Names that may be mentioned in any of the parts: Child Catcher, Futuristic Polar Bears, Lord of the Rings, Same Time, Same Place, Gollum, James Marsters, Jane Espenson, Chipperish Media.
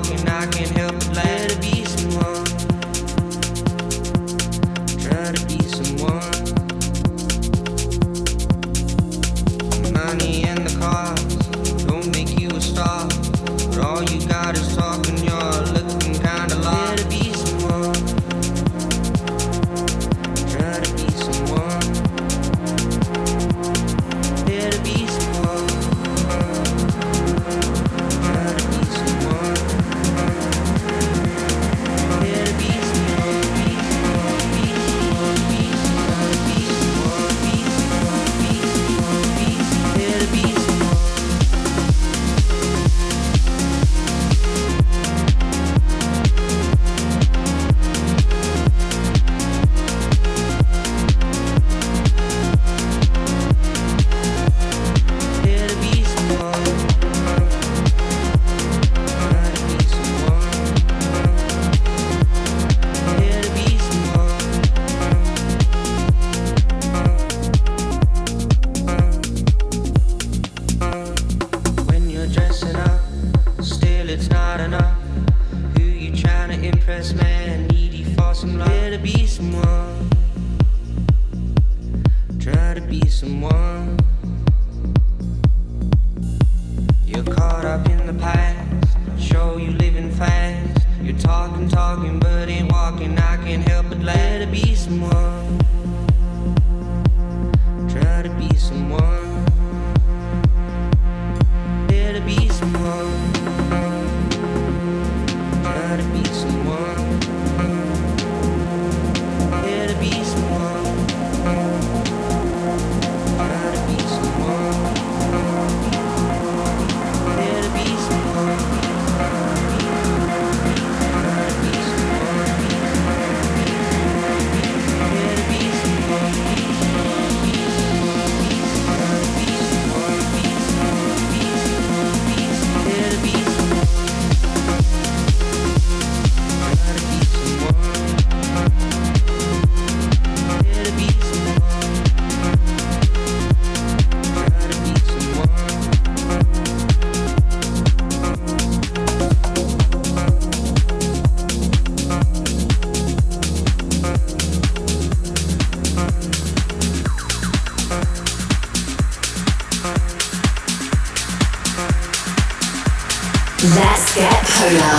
walking, I can't help but try to be someone. Try to be someone. Money and the cars don't make you a star, but all you got is talk and you're looking kinda lost. Try to be someone. Try to be someone. Try to be someone. Let's get polar. No!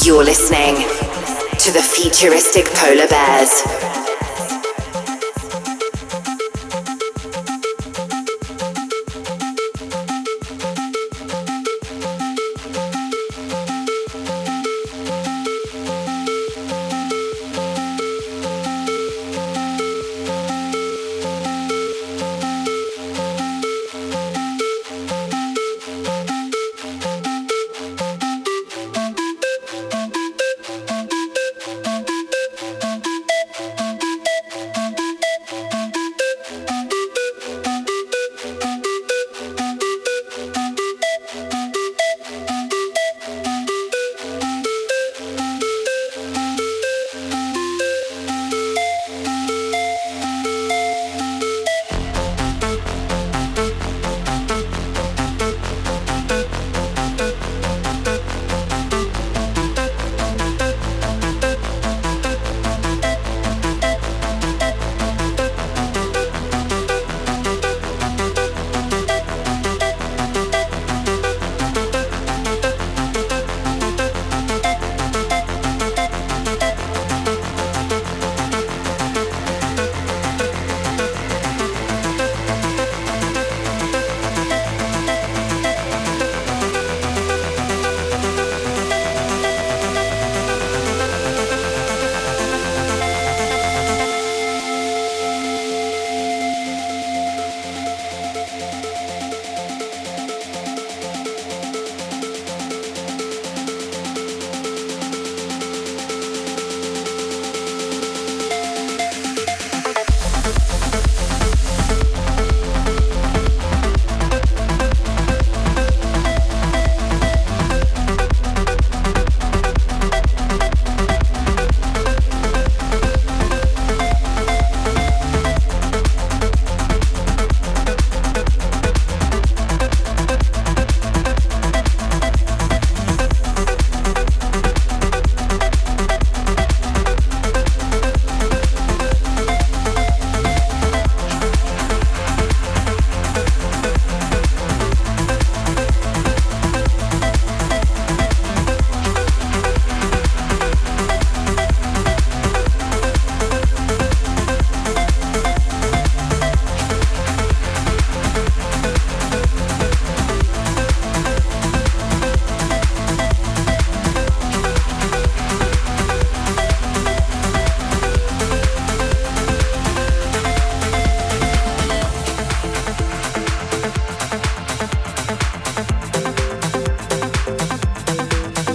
You're listening to the Futuristic Polar Bears.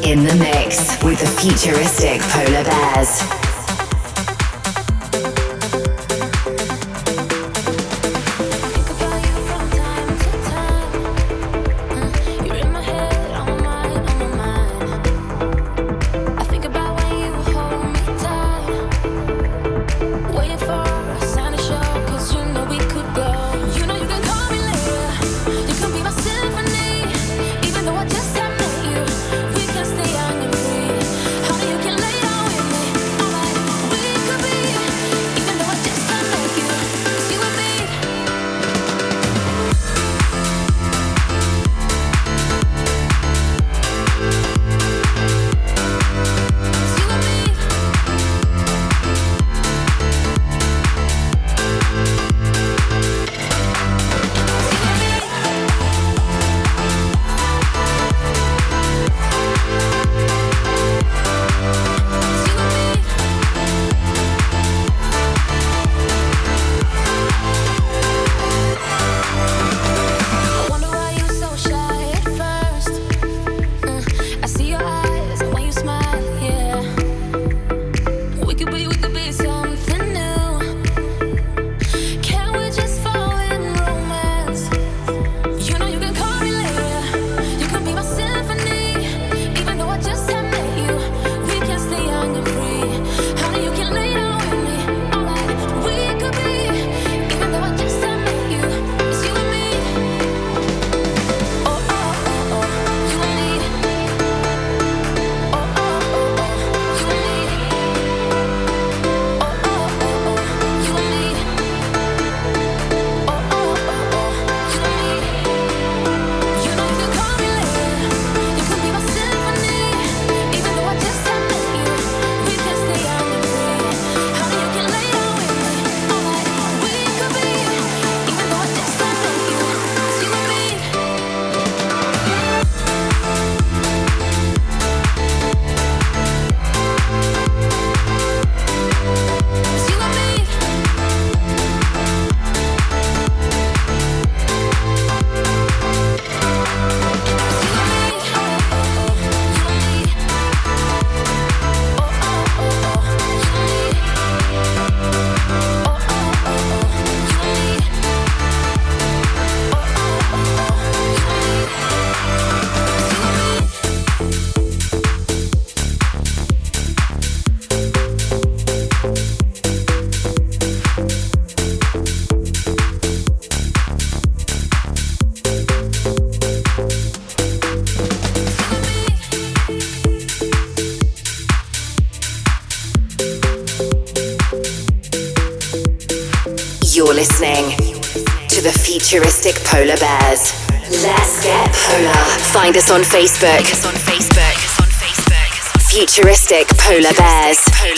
In the mix with the Futuristic Polar Bears. You're listening to the Futuristic Polar Bears. Let's get polar. Find us on Facebook. Futuristic Polar Bears. Feel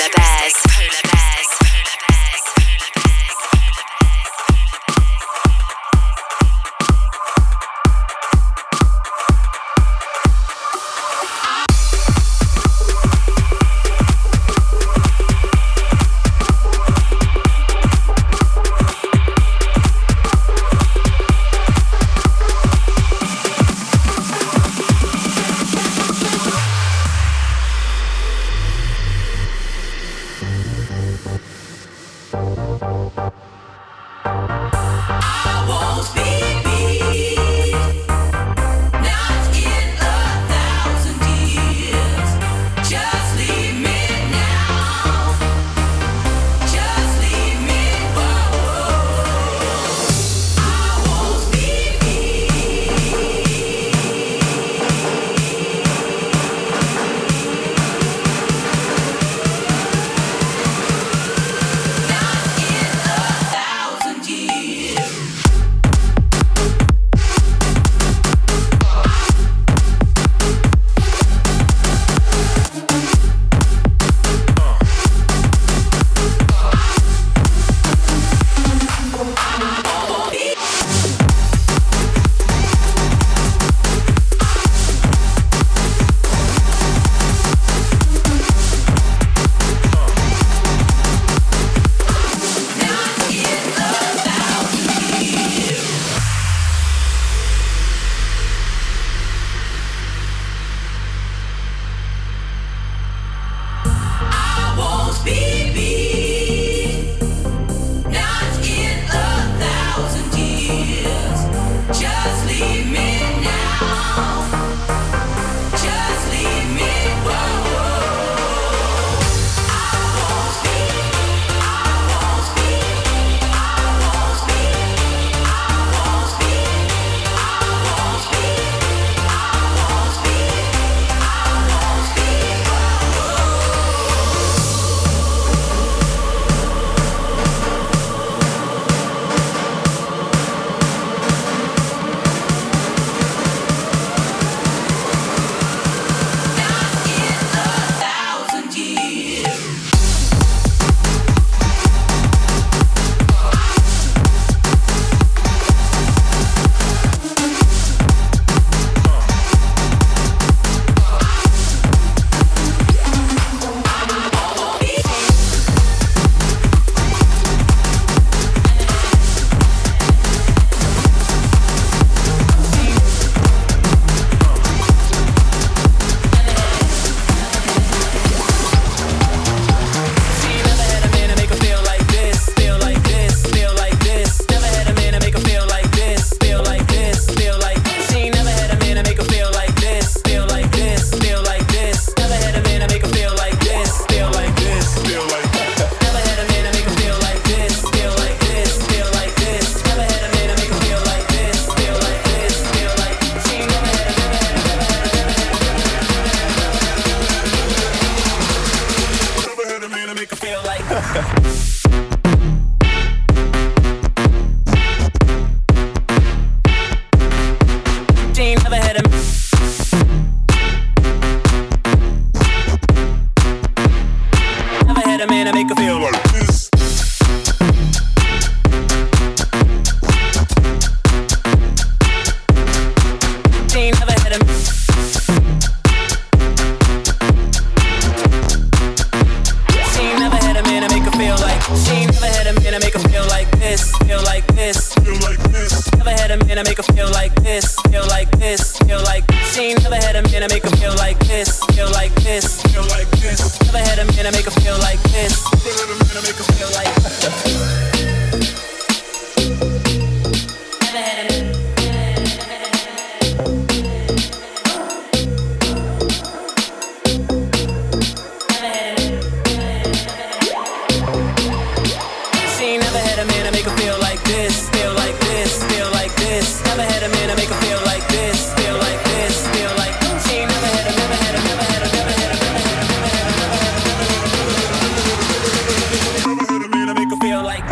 like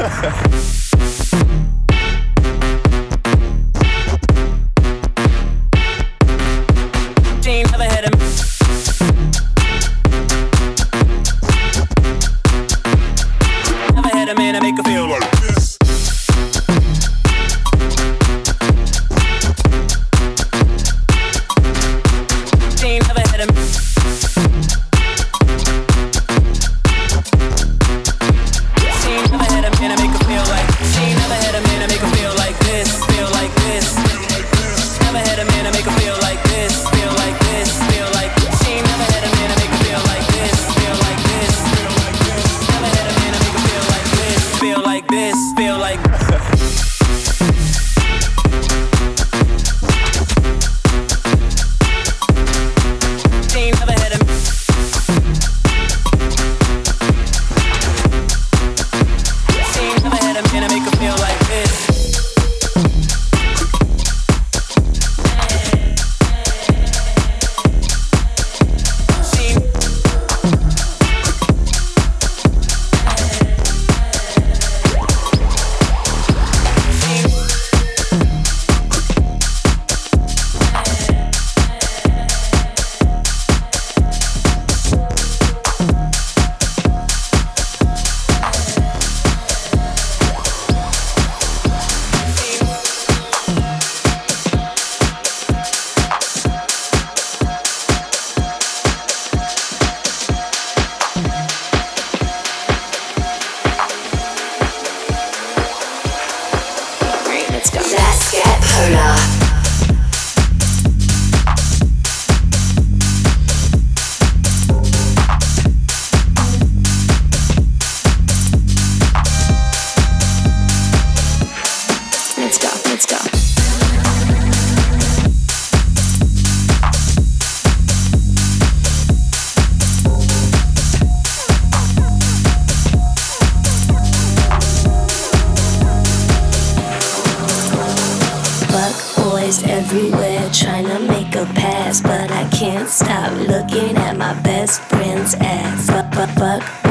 everywhere trying to make a pass, but I can't stop looking at my best friend's ass. Fuck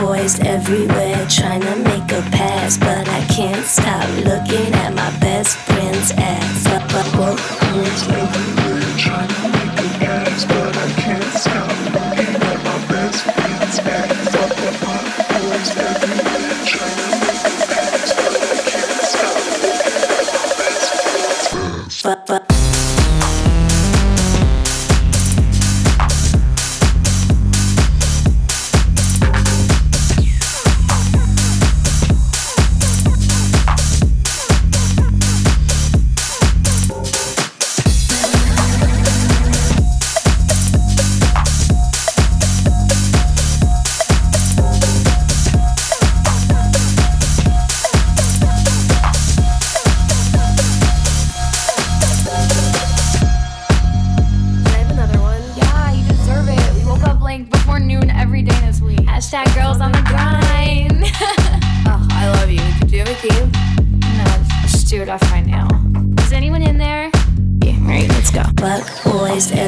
boys everywhere trying to make a pass, but I can't stop looking at my best friend's ass. Fuck boys everywhere trying to make a pass, but I can't stop looking at my best friend's ass. Fuck boys everywhere trying to make a pass, but I can't stop looking at my best friend's ass.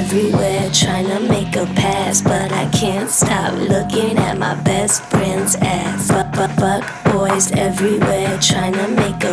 Everywhere trying to make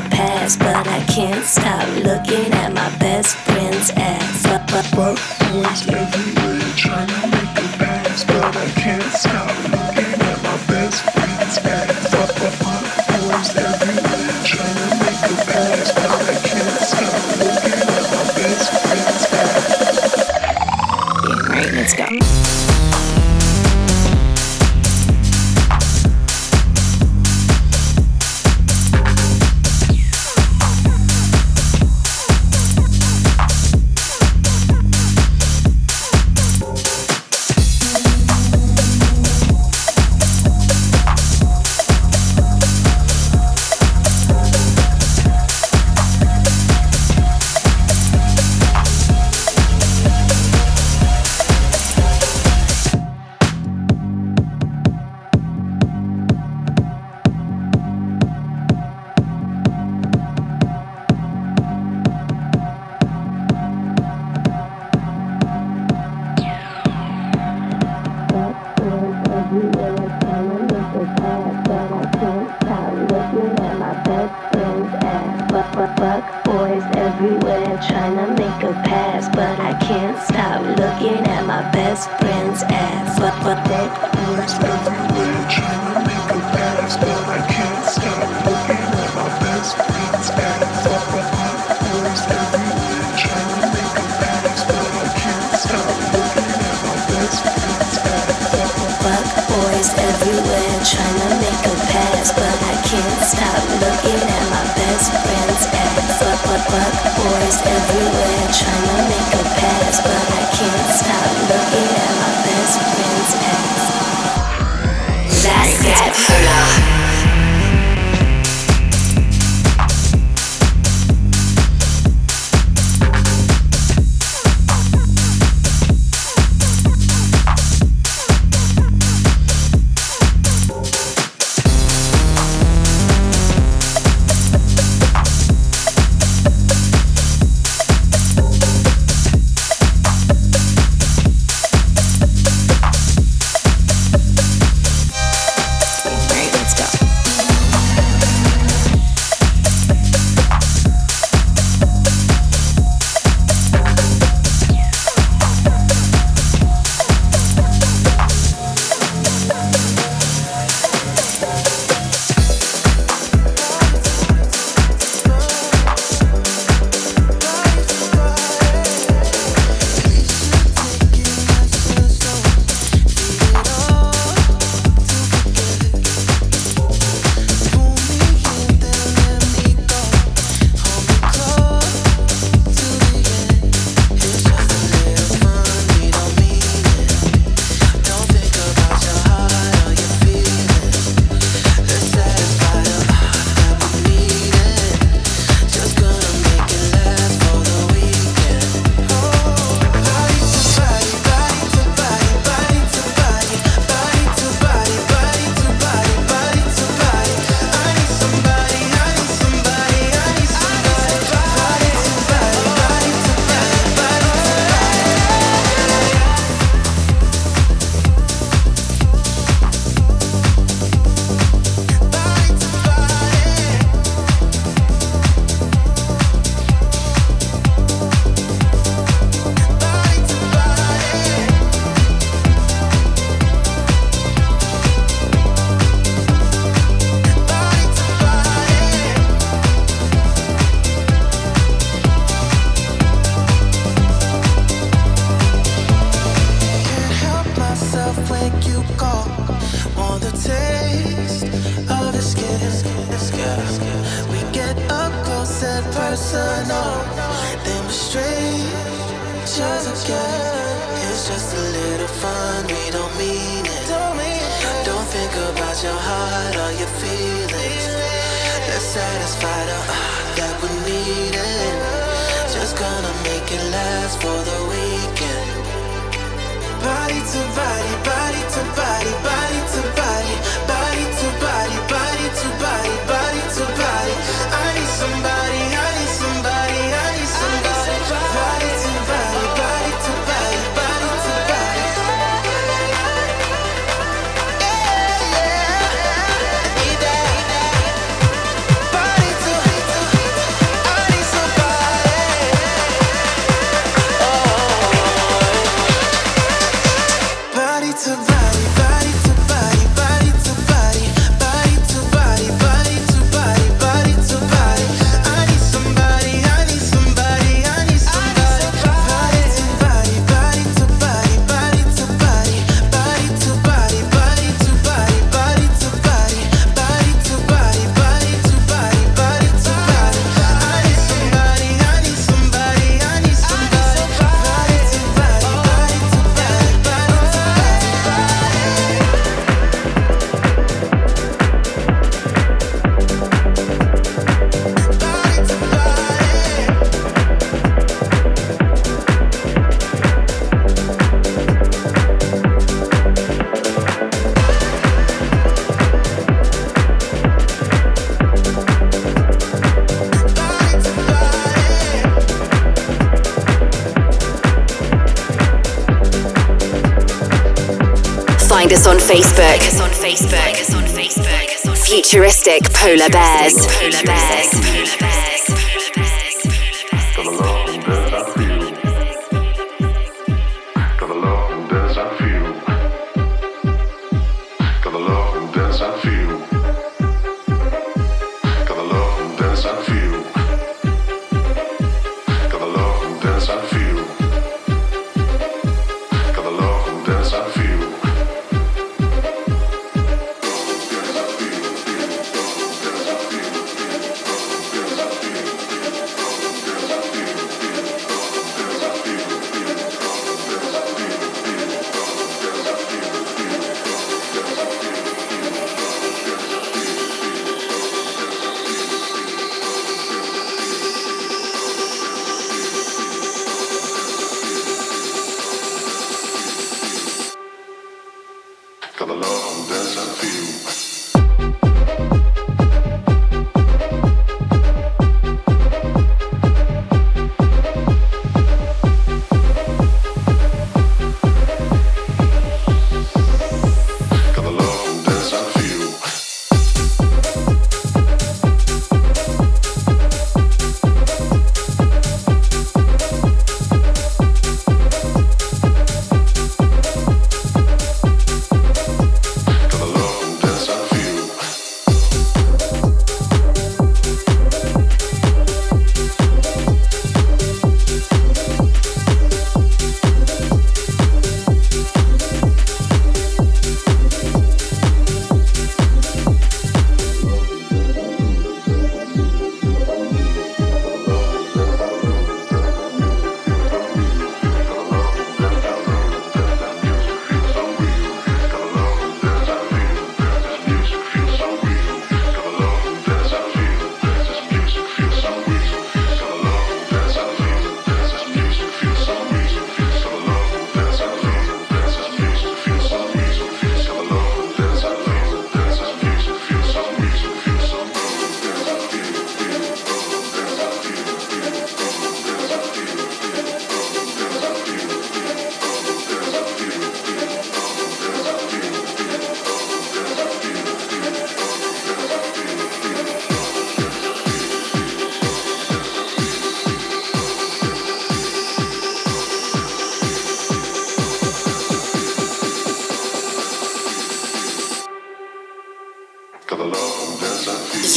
a pass, but I can't stop looking at my best friend's ass. Fuck boys everywhere trying to make a pass, but I can't stop looking at my best friend's ass. Fuck boys everywhere trying to make a pass, but I can't stop looking at my best friend's ass. Fuck boys everywhere trying to make a pass, but I can't stop looking at my best friend's ass. Alright, let's go. Find us on Facebook. Futuristic Polar Bears.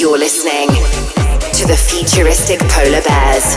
You're listening to the Futuristic Polar Bears.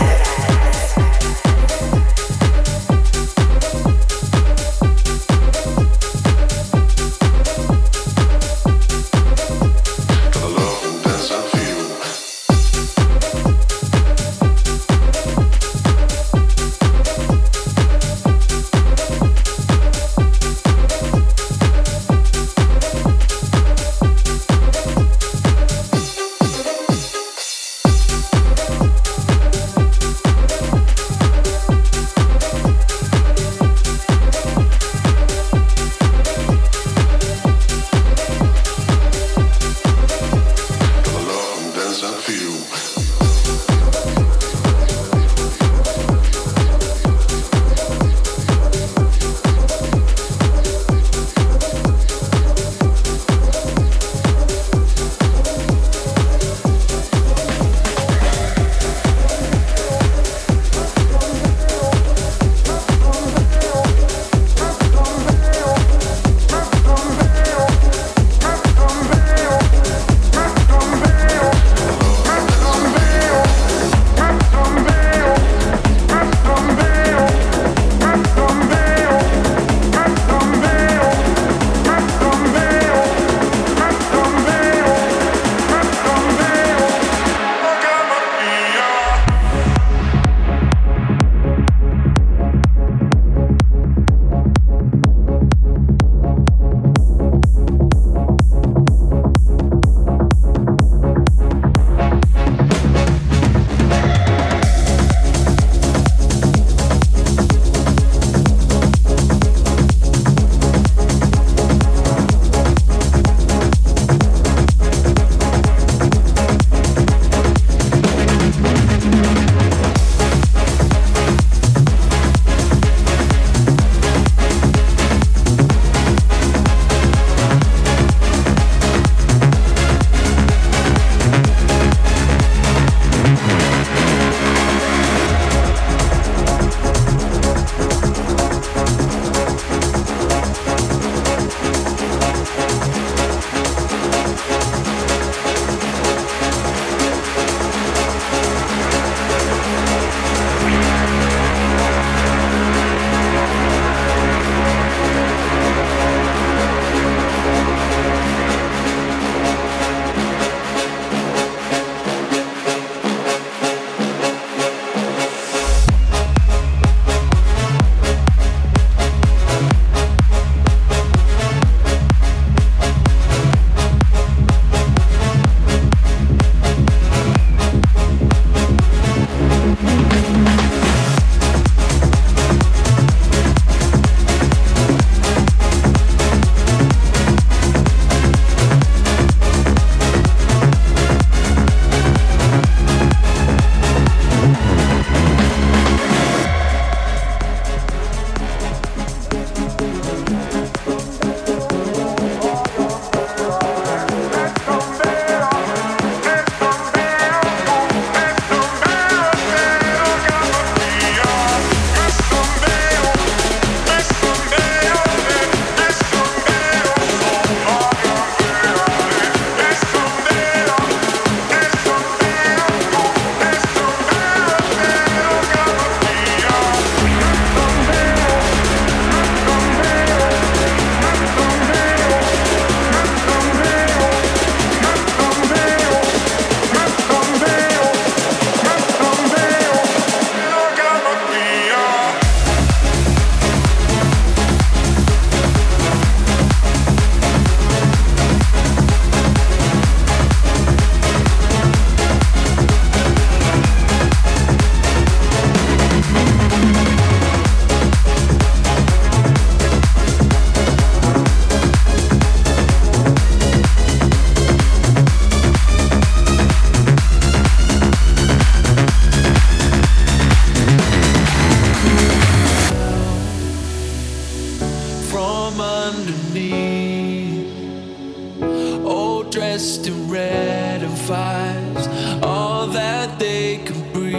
dressed in red and fires, all that they could breathe.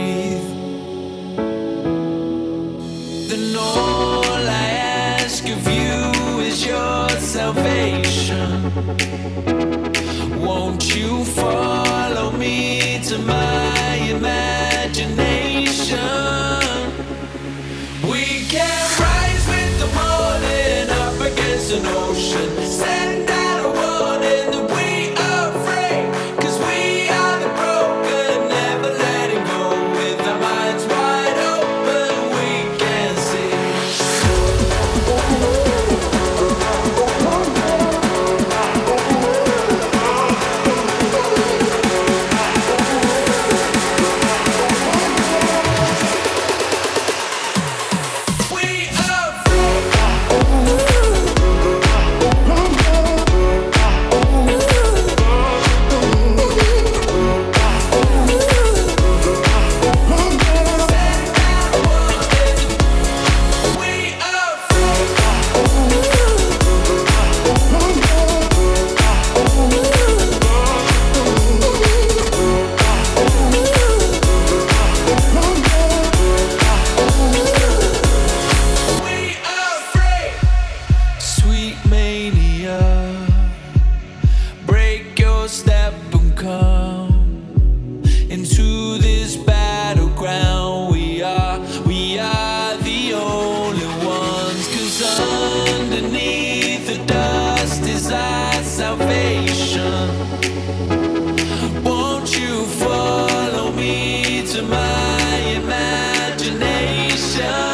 Then all I ask of you is your salvation. Won't you follow me to my imagination? We can rise with the morning up against an ocean. Send out a warning that we are free, 'cause we are the broken, never letting go. With our minds wide open, we can see. We are free. Sweet mania, break your step and come into this battleground. We are the only ones, 'cause underneath the dust is our salvation. Won't you follow me to my imagination?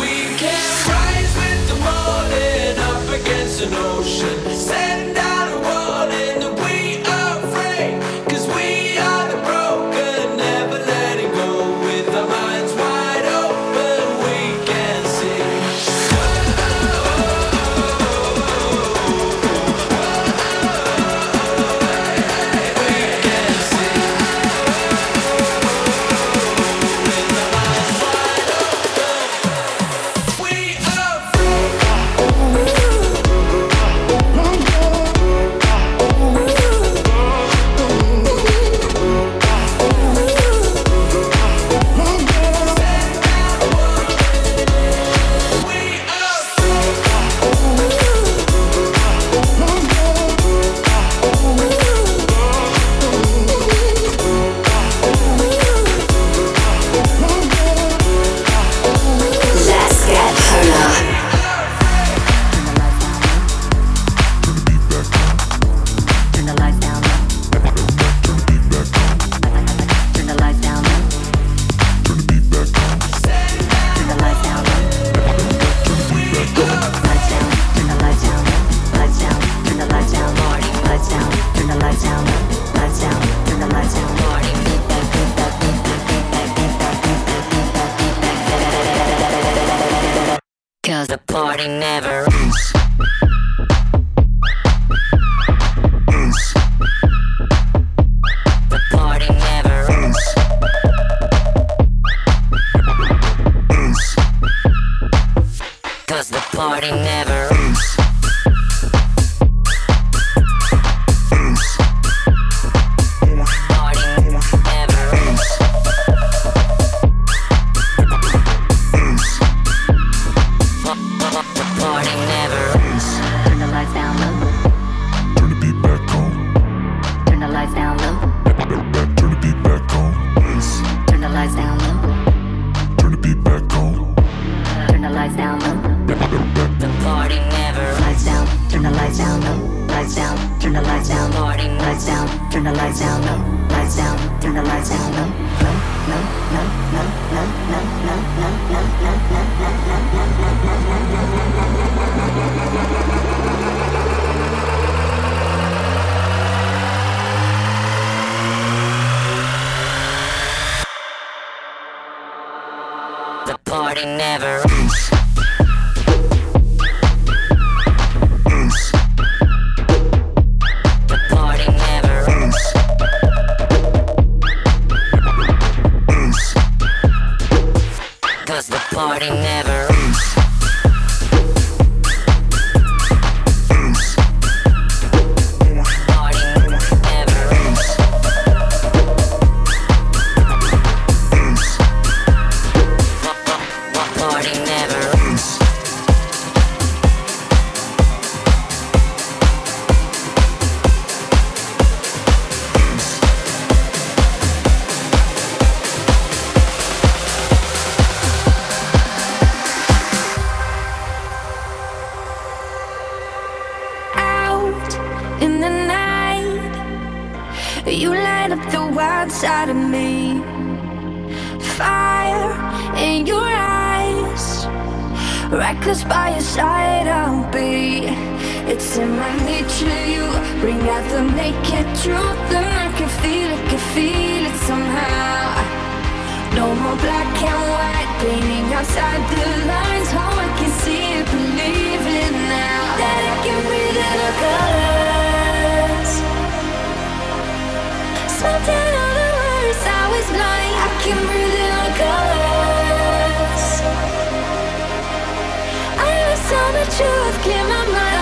We can rise with the morning up against an ocean. Send out a warning that we are free, 'cause we are the broken, never letting go. With our minds wide open, we can see. We can see. With our minds wide open, we are free. We are free. Let's get polar. Turn the lights down low. Turn the lights down low. Turn the lights down low. Lights down. Turn the lights down low. Lights down. Turn the lights down low. Lights down. Turn the lights down low. Lights down. Turn the lights down low. Beat that, beat that, beat that, beat that, beat that, beat that, beat that, beat that. 'Cause the party never ends. The party never ends. Cause the party never ends. Party never ends. Party never ends. Turn the lights down low. Turn the beat back on. Turn the lights down low. Turn the beat back on. Turn the lights down low. Turn the beat back on. Turn the lights down low. The party never Lights down. Turn the lights down low. Lights down. Turn the lights down low. Party Lights down. Turn the lights down low. Lights down. Turn the lights down low. The party never ends. The party never ends. Cause the party never ends. You light up the wild side of me. Fire in your eyes, reckless by your side I'll be. It's in my nature, you bring out the naked truth, and I can feel it somehow. No more black and white, painting outside the lines. How I can see it, believe it now, that I can breathe in the colors. Smelting all the words, I was blind. I can breathe in the colors. I lost all the truth, clear my mind.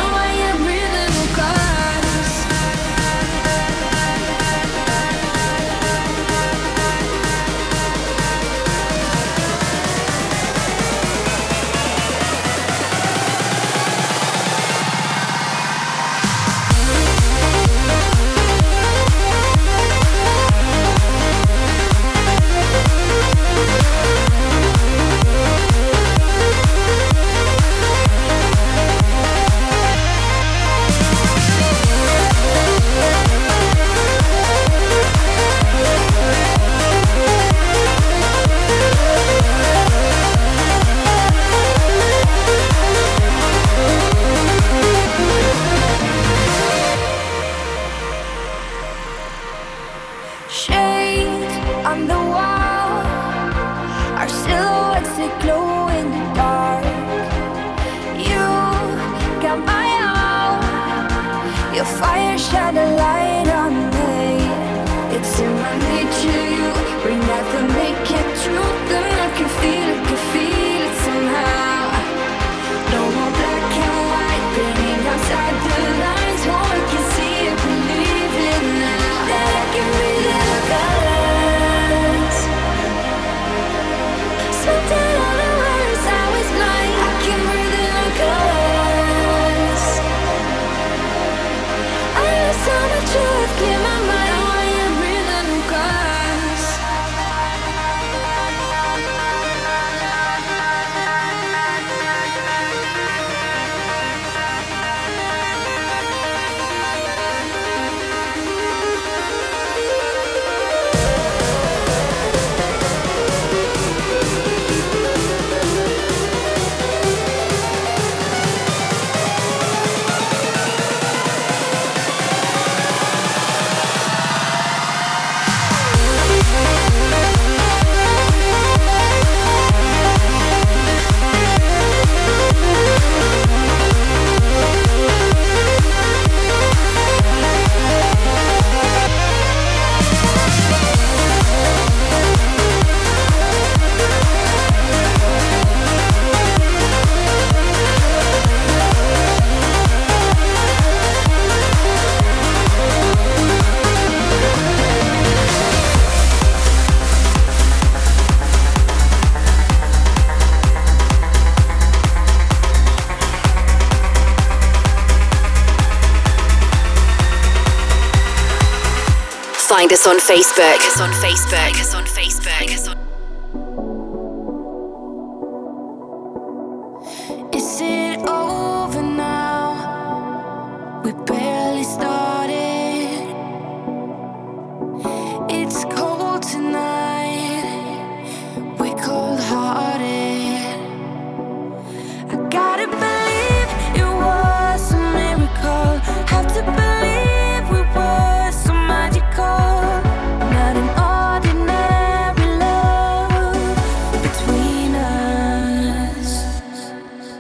Find us on Facebook. Find us on Facebook. Find us on Facebook. Find us on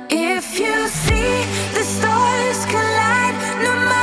if you see the stars collide, no matter.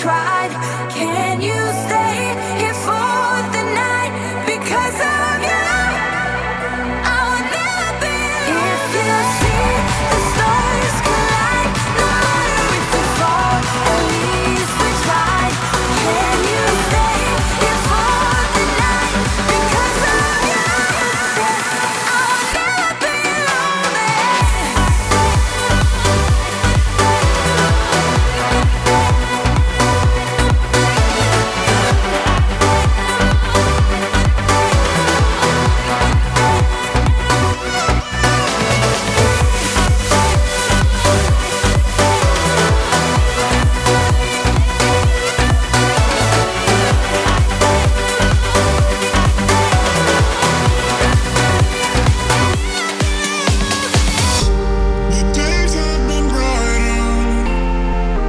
tried. Can you stay here for the night? Because of you, I would never be alone. If you see the stars collide, no matter if we fall, at least we tried. Can you stay here for the night? Because of you, I would never be alone. The days have been brighter. I felt less alone, but I am a fighter, so I am never letting go. I'm playing with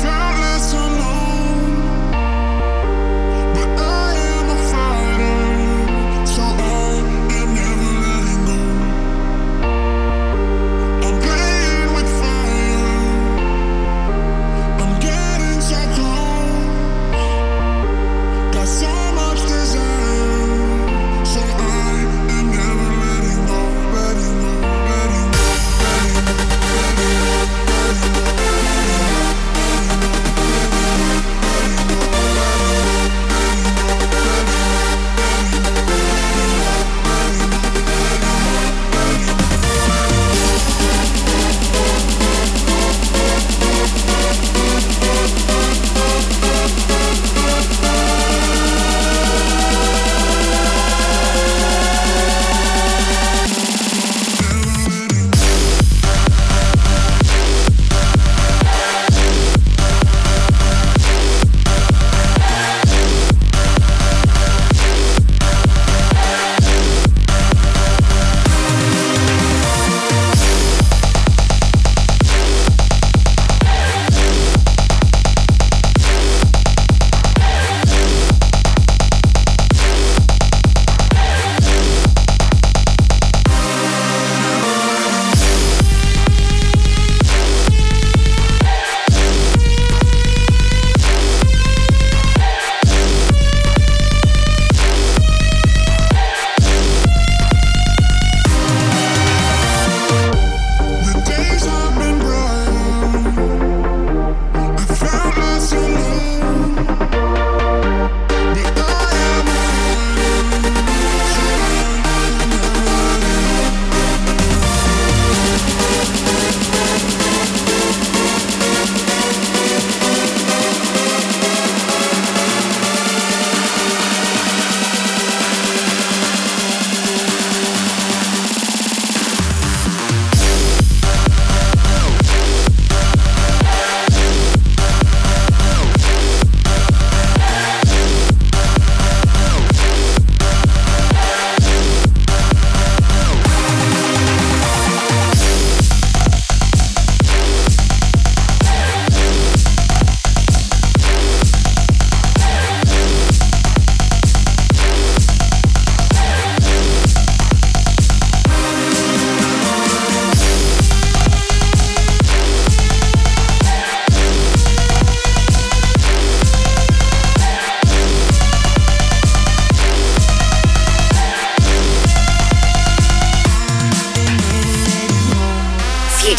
fire. I'm getting so cold. Got so much desire, so I am never letting go, letting go, letting go. The days have been brighter. I felt less alone, but I am a fighter, so I am never letting go.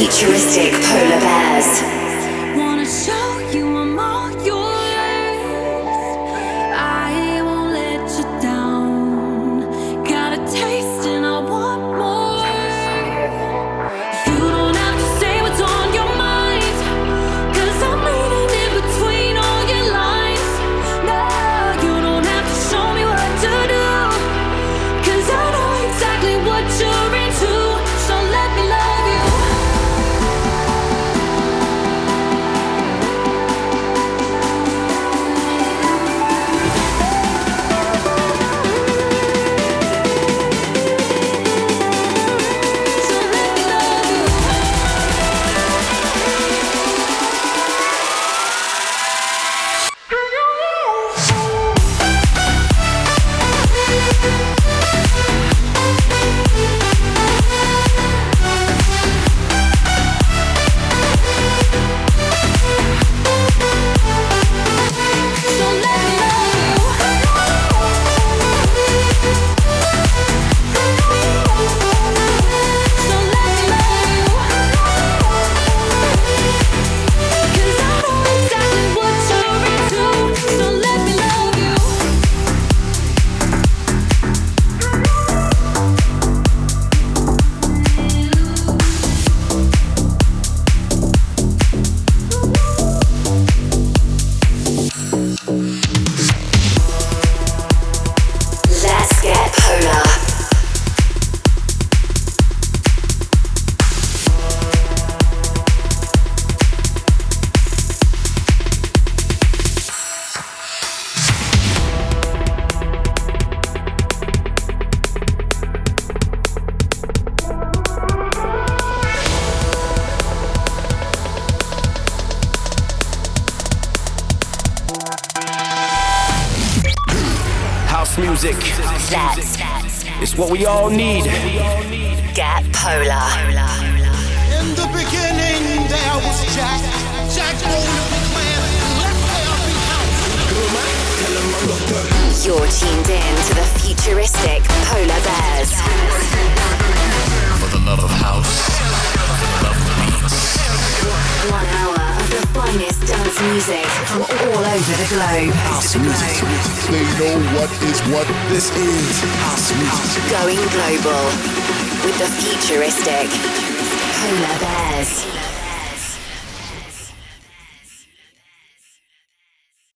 Futuristic Polar Bears. Wanna show you I'm all yours. I won't let you down. Got a taste and I want more. You don't have to say what's on your mind, 'cause I'm reading in between all your lines. No, you don't have to show me what to do, 'cause I know exactly what you're into. So let me love you. Music. It's what we all need. Get polar. In the beginning there was Jack. Jack Bowler. You're tuned in to the Futuristic Polar Bears. For the love of house, love the beats. 1 hour of the finest dance music from all over the globe. House music. They know what is what this is. House music. Going global with the Futuristic Polar Bears.